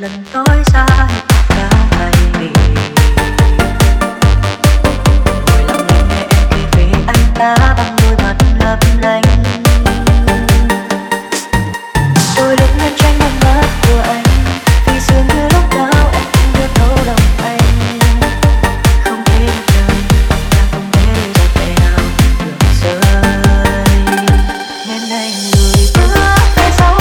lần tối xa đã hay vì hồi lòng mình nghe em khi về anh ta bằng đôi mắt lấp lánh. Tôi đứng lên tranh đôi mắt của anh vì dường như lúc nào em cũng biết thấu lòng anh không thể được đời ta không thể được ngày nào được rơi nên anh xa trên quê anh nào đâu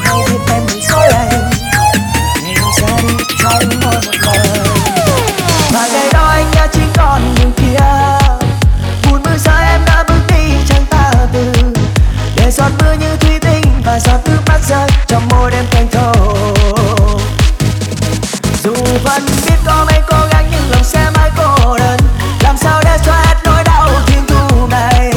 hay biết em mình dối anh ngày hôm ra đi cho những môi một lời và ngày đó anh đã chỉ còn mình kia buồn mưa xa em đã bước đi chẳng ta từ để giọt mưa như thủy tinh và giọt nước mắt rơi trong môi đêm thành thổ dù vẫn biết có mấy cố gắng nhưng lòng sẽ mãi cô đơn làm sao để xóa hết nỗi đau thiên thu này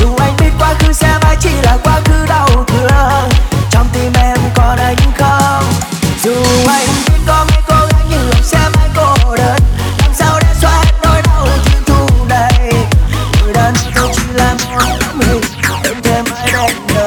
dù anh biết quá khứ sẽ chỉ là quá khứ đau thương trong tim em còn anh không dù anh biết có mấy cô gái nhưng lòng sẽ mãi cô đơn làm sao để xóa hết nỗi đau thiên thu này nỗi đau tôi chỉ là mong mình đêm thêm mãi đêm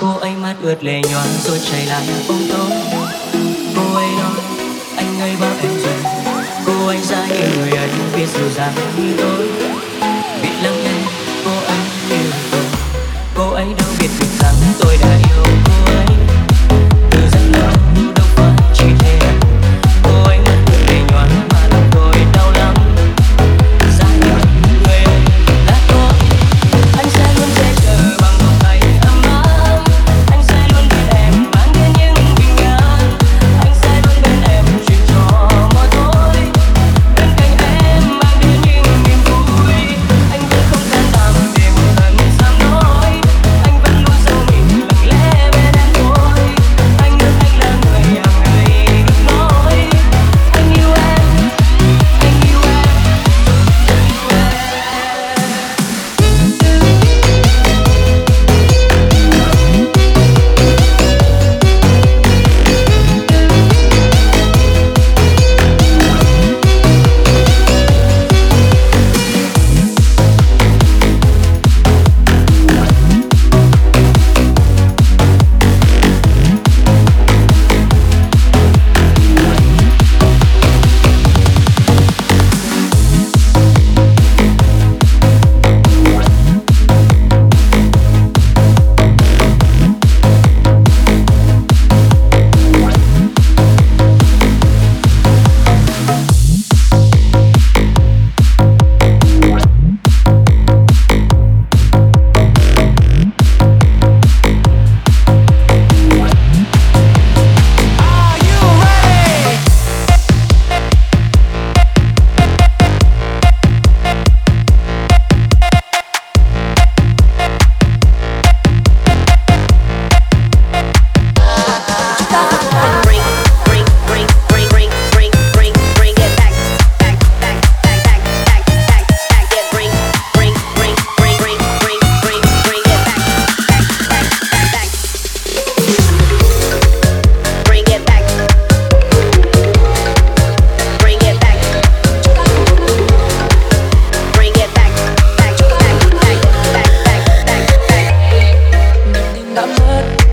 Cô ấy mắt ướt lệ nhòn rồi chảy lại bóng tối. Cô ấy nói anh ấy bao em rồi. Cô ấy ra yêu người ấy biết dịu dàng như tôi. Biết lắng nghe cô ấy yêu tôi. Cô ấy đâu biết việc rằng tôi đã yêu cô ấy. Từ rất lâu đâu phải chỉ thế. Cô ấy mắt ướt lệ nhòn mà lòng tôi đau lắm. Ra yêu người ấy là tôi. Anh sẽ luôn che chở bằng vòng tay ấm áp. Anh sẽ luôn bên em mang đến những bình an. Anh sẽ luôn bên em chuyện trò mọi tối. Bên cạnh em mang đến những niềm vui. Anh vẫn không can đảm để một lần dám nói. Anh vẫn luôn giấu mình lặng lẽ bên em thôi. Anh biết anh là người hàng ngày luôn nói. Anh yêu em, anh yêu em, anh yêu em. Đã mất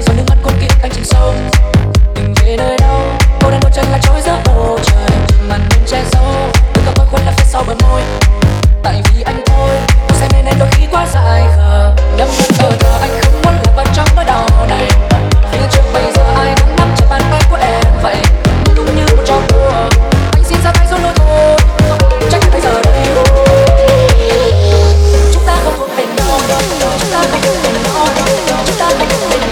rồi nước mắt con kia anh chìm sâu. Tình về nơi đâu cô đang đốt chân lại trôi giữa bầu trời. Màn đêm che giấu đôi cặp môi khuôn lấp phía sau bờ môi. Tại vì anh thôi cô say mê nên đôi khi quá dại khờ. Đâm mắt ở thờ anh không muốn lạc vào trong nỗi đau này. Phía trước bây giờ ai vẫn nắm chặt bàn tay của em vậy. Đúng như một trò đùa anh xin ra tay rồi lôi thôi. Trách bây giờ đây chúng ta không thuộc về nhau. Chúng ta không thuộc về nhau. Bring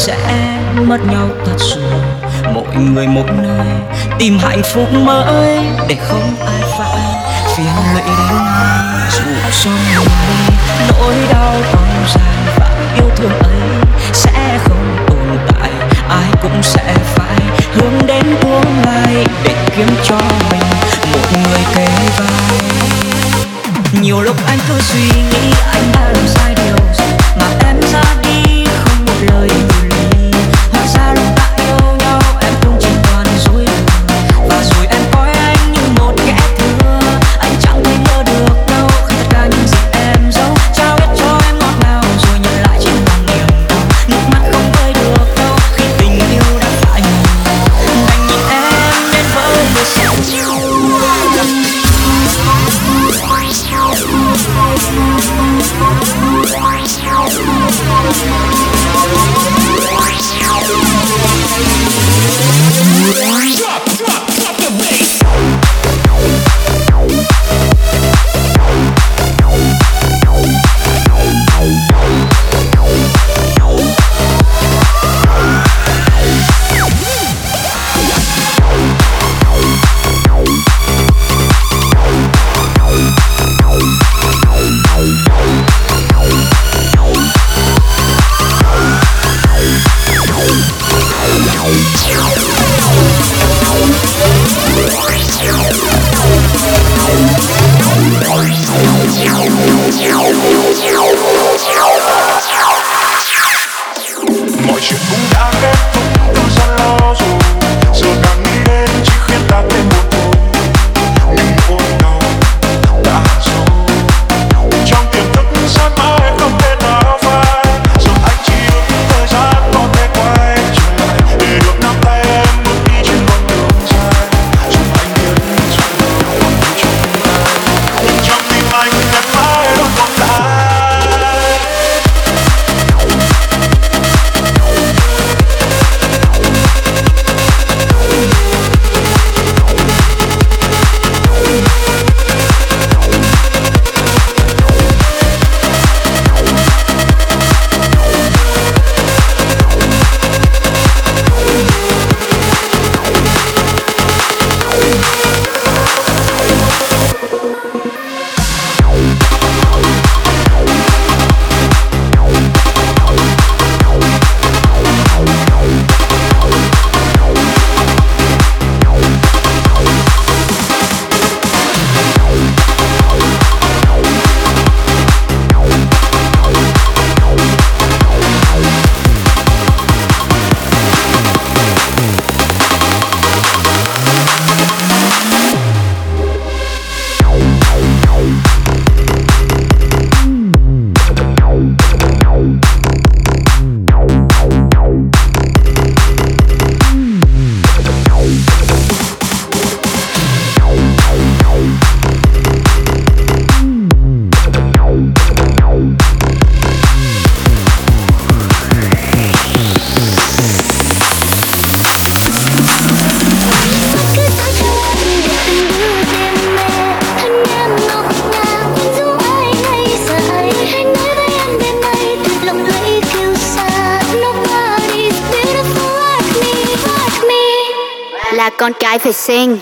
sẽ mất nhau thật rồi, mỗi người một nơi tìm hạnh phúc mới để không ai phải phiền lụy đến ai. Dù cho mình nỗi đau đong dài và yêu thương ấy sẽ không tồn tại, ai cũng sẽ phải hướng đến tương lai để kiếm cho mình một người kề vai. Nhiều lúc anh cứ suy nghĩ anh đã làm sai điều gì mà em ra đi không một lời từ ly. Hóa ra lúc ta yêu nhau em cũng chỉ toàn dối lừa, và rồi em coi anh như một kẻ thừa. Anh chẳng thể ngờ được đâu khi tất cả những gì em giấu trao hết cho em ngọt ngào, rồi nhận lại chỉ là niềm đau. Nước mắt không vơi được đâu khi tình yêu đã phải mù. Đành nhìn em đến vỡ mưa sao là con cái phải xinh.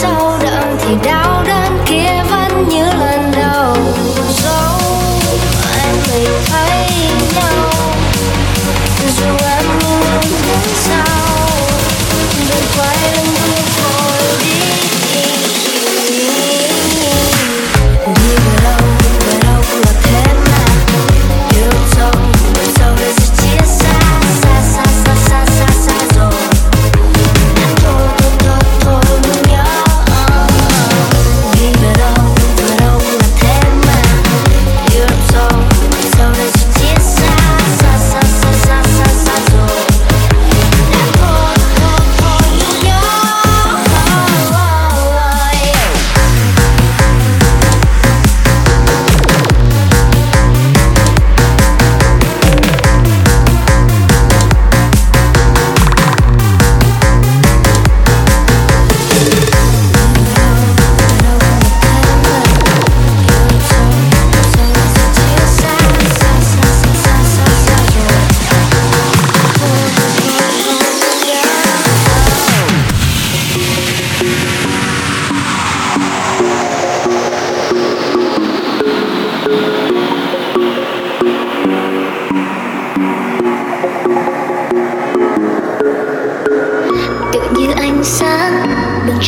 Lâu về đâu cũng là thế mà.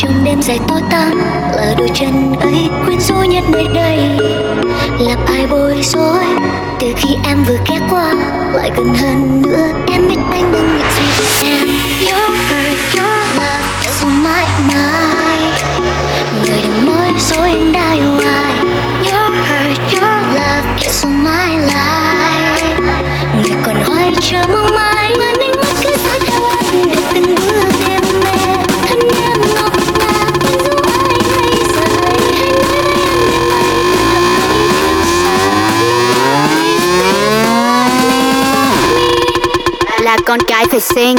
trong đêm dài tối tăm là đôi chân ấy quyến rũ nhất nơi đây, làm ai bối rối. Từ khi em vừa ghé qua lại gần hơn nữa, em biết anh đang nghĩ gì về em. Your girl, your love is my night, người đừng nói dối anh đã yêu ai. Your girl, your love is my life, người còn hoài chờ mong mãi. Là con cái phải xinh.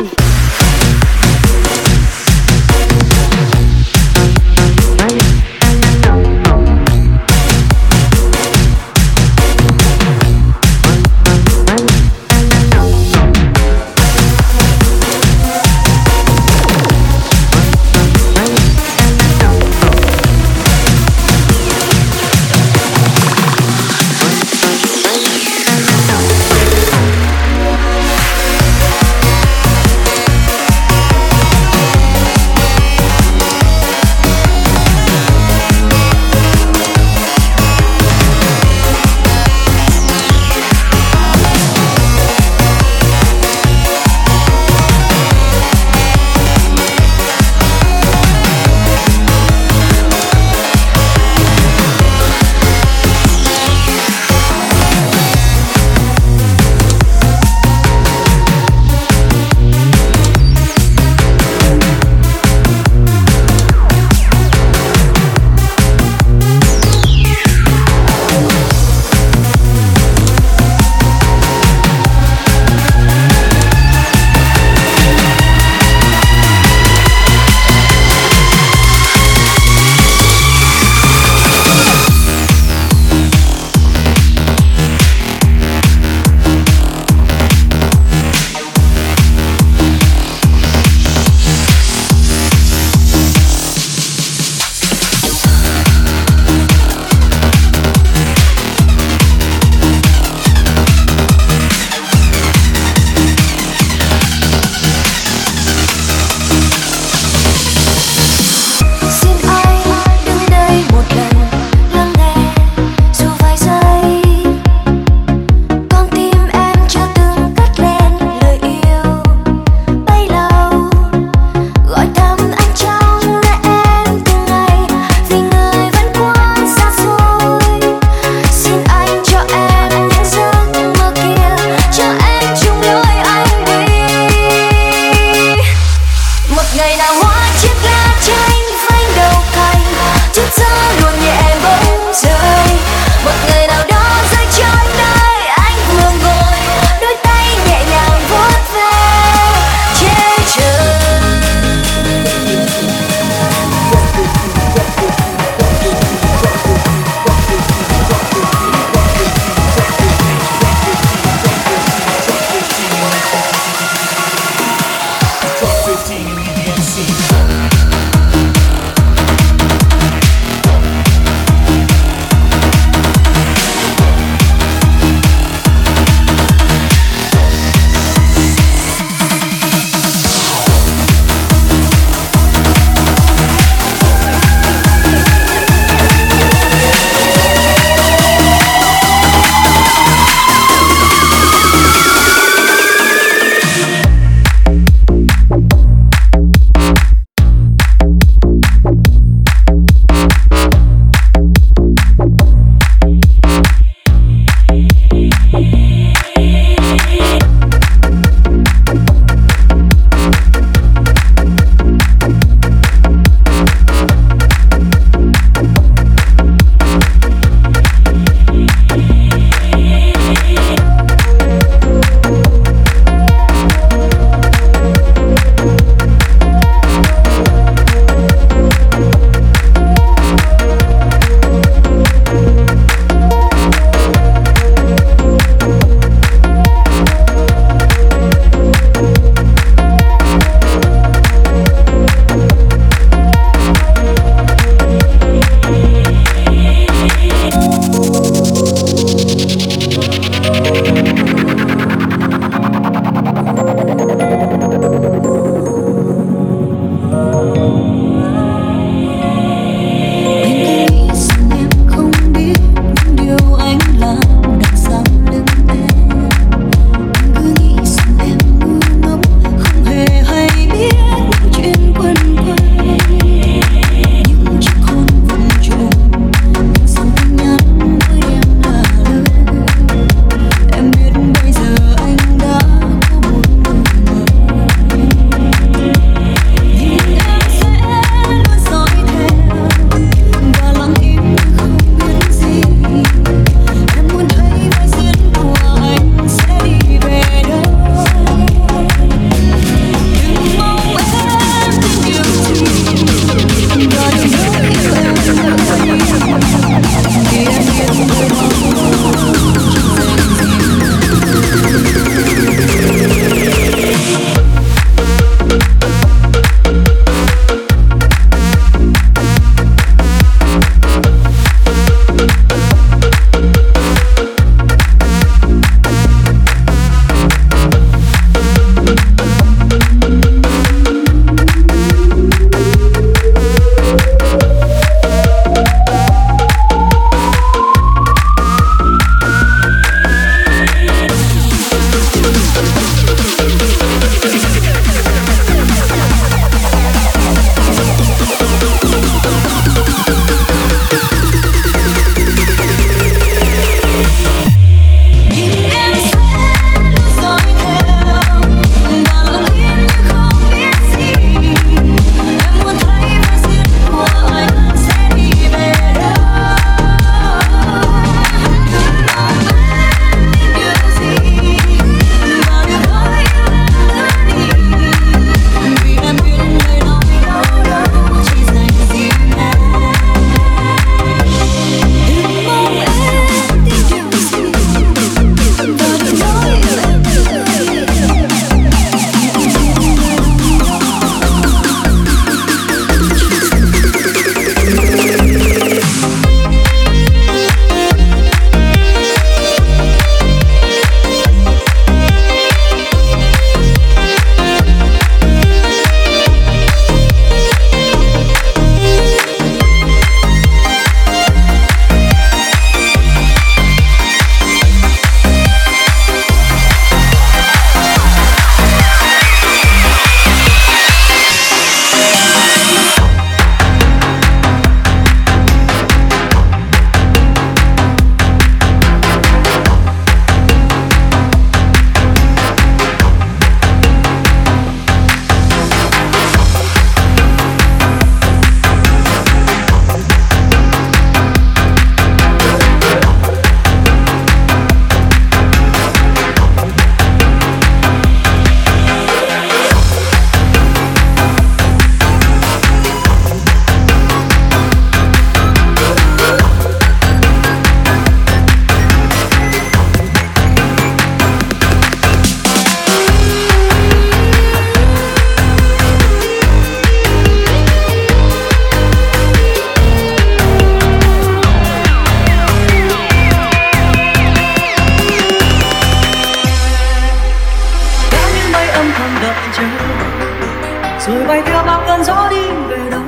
rồi bay theo bao cơn gió đi về đâu.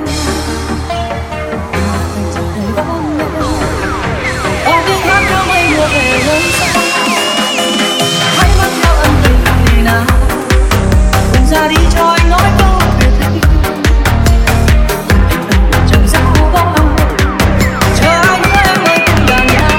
Bao tiếng hát theo mây mùa về nơi xa. Hãy mang theo ân tình ngày nào, cùng ra đi cho anh nói câu biệt ly. Chẳng sao bao chờ anh với em ơi cùng đàn nhạc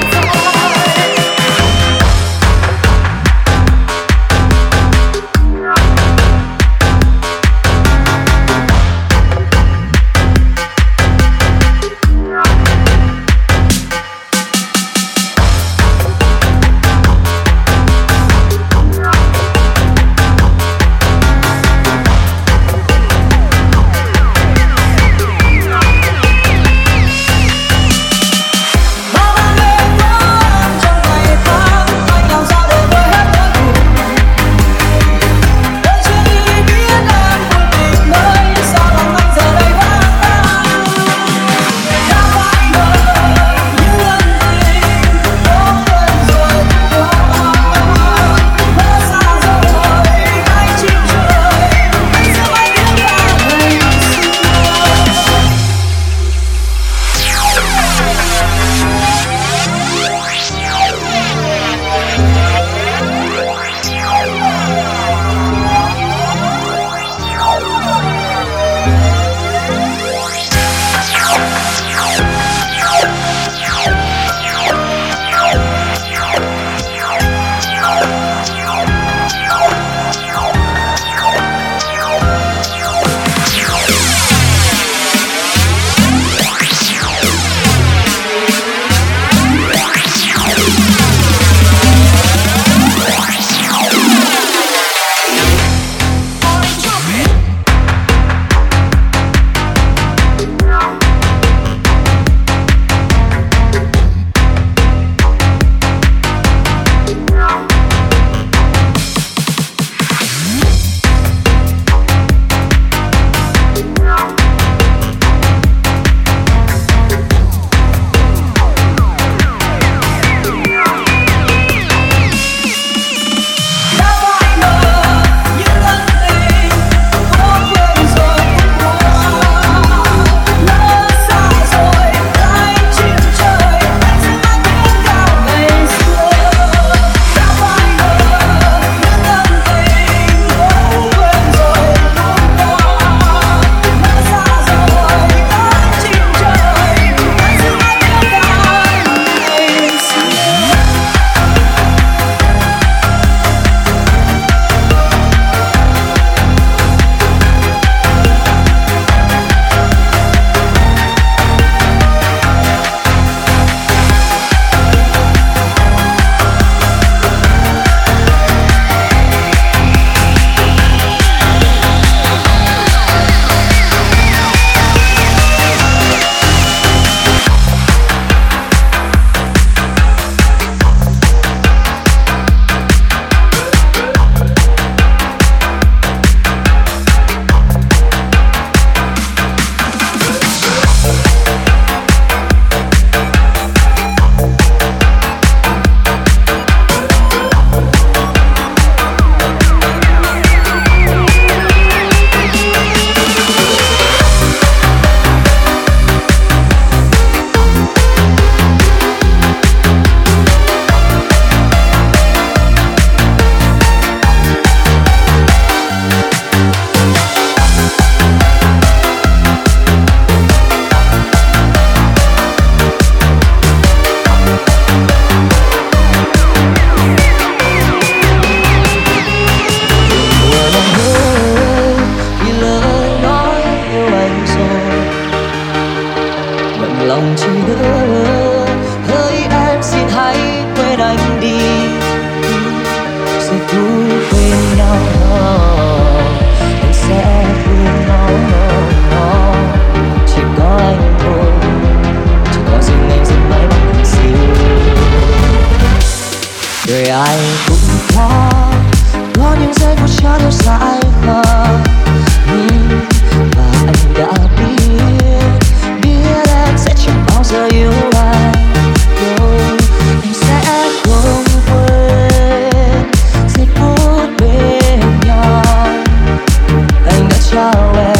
Chào em.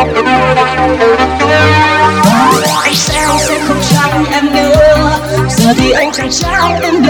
Anh sẽ không trách em nữa, giờ thì anh chẳng trách em nữa.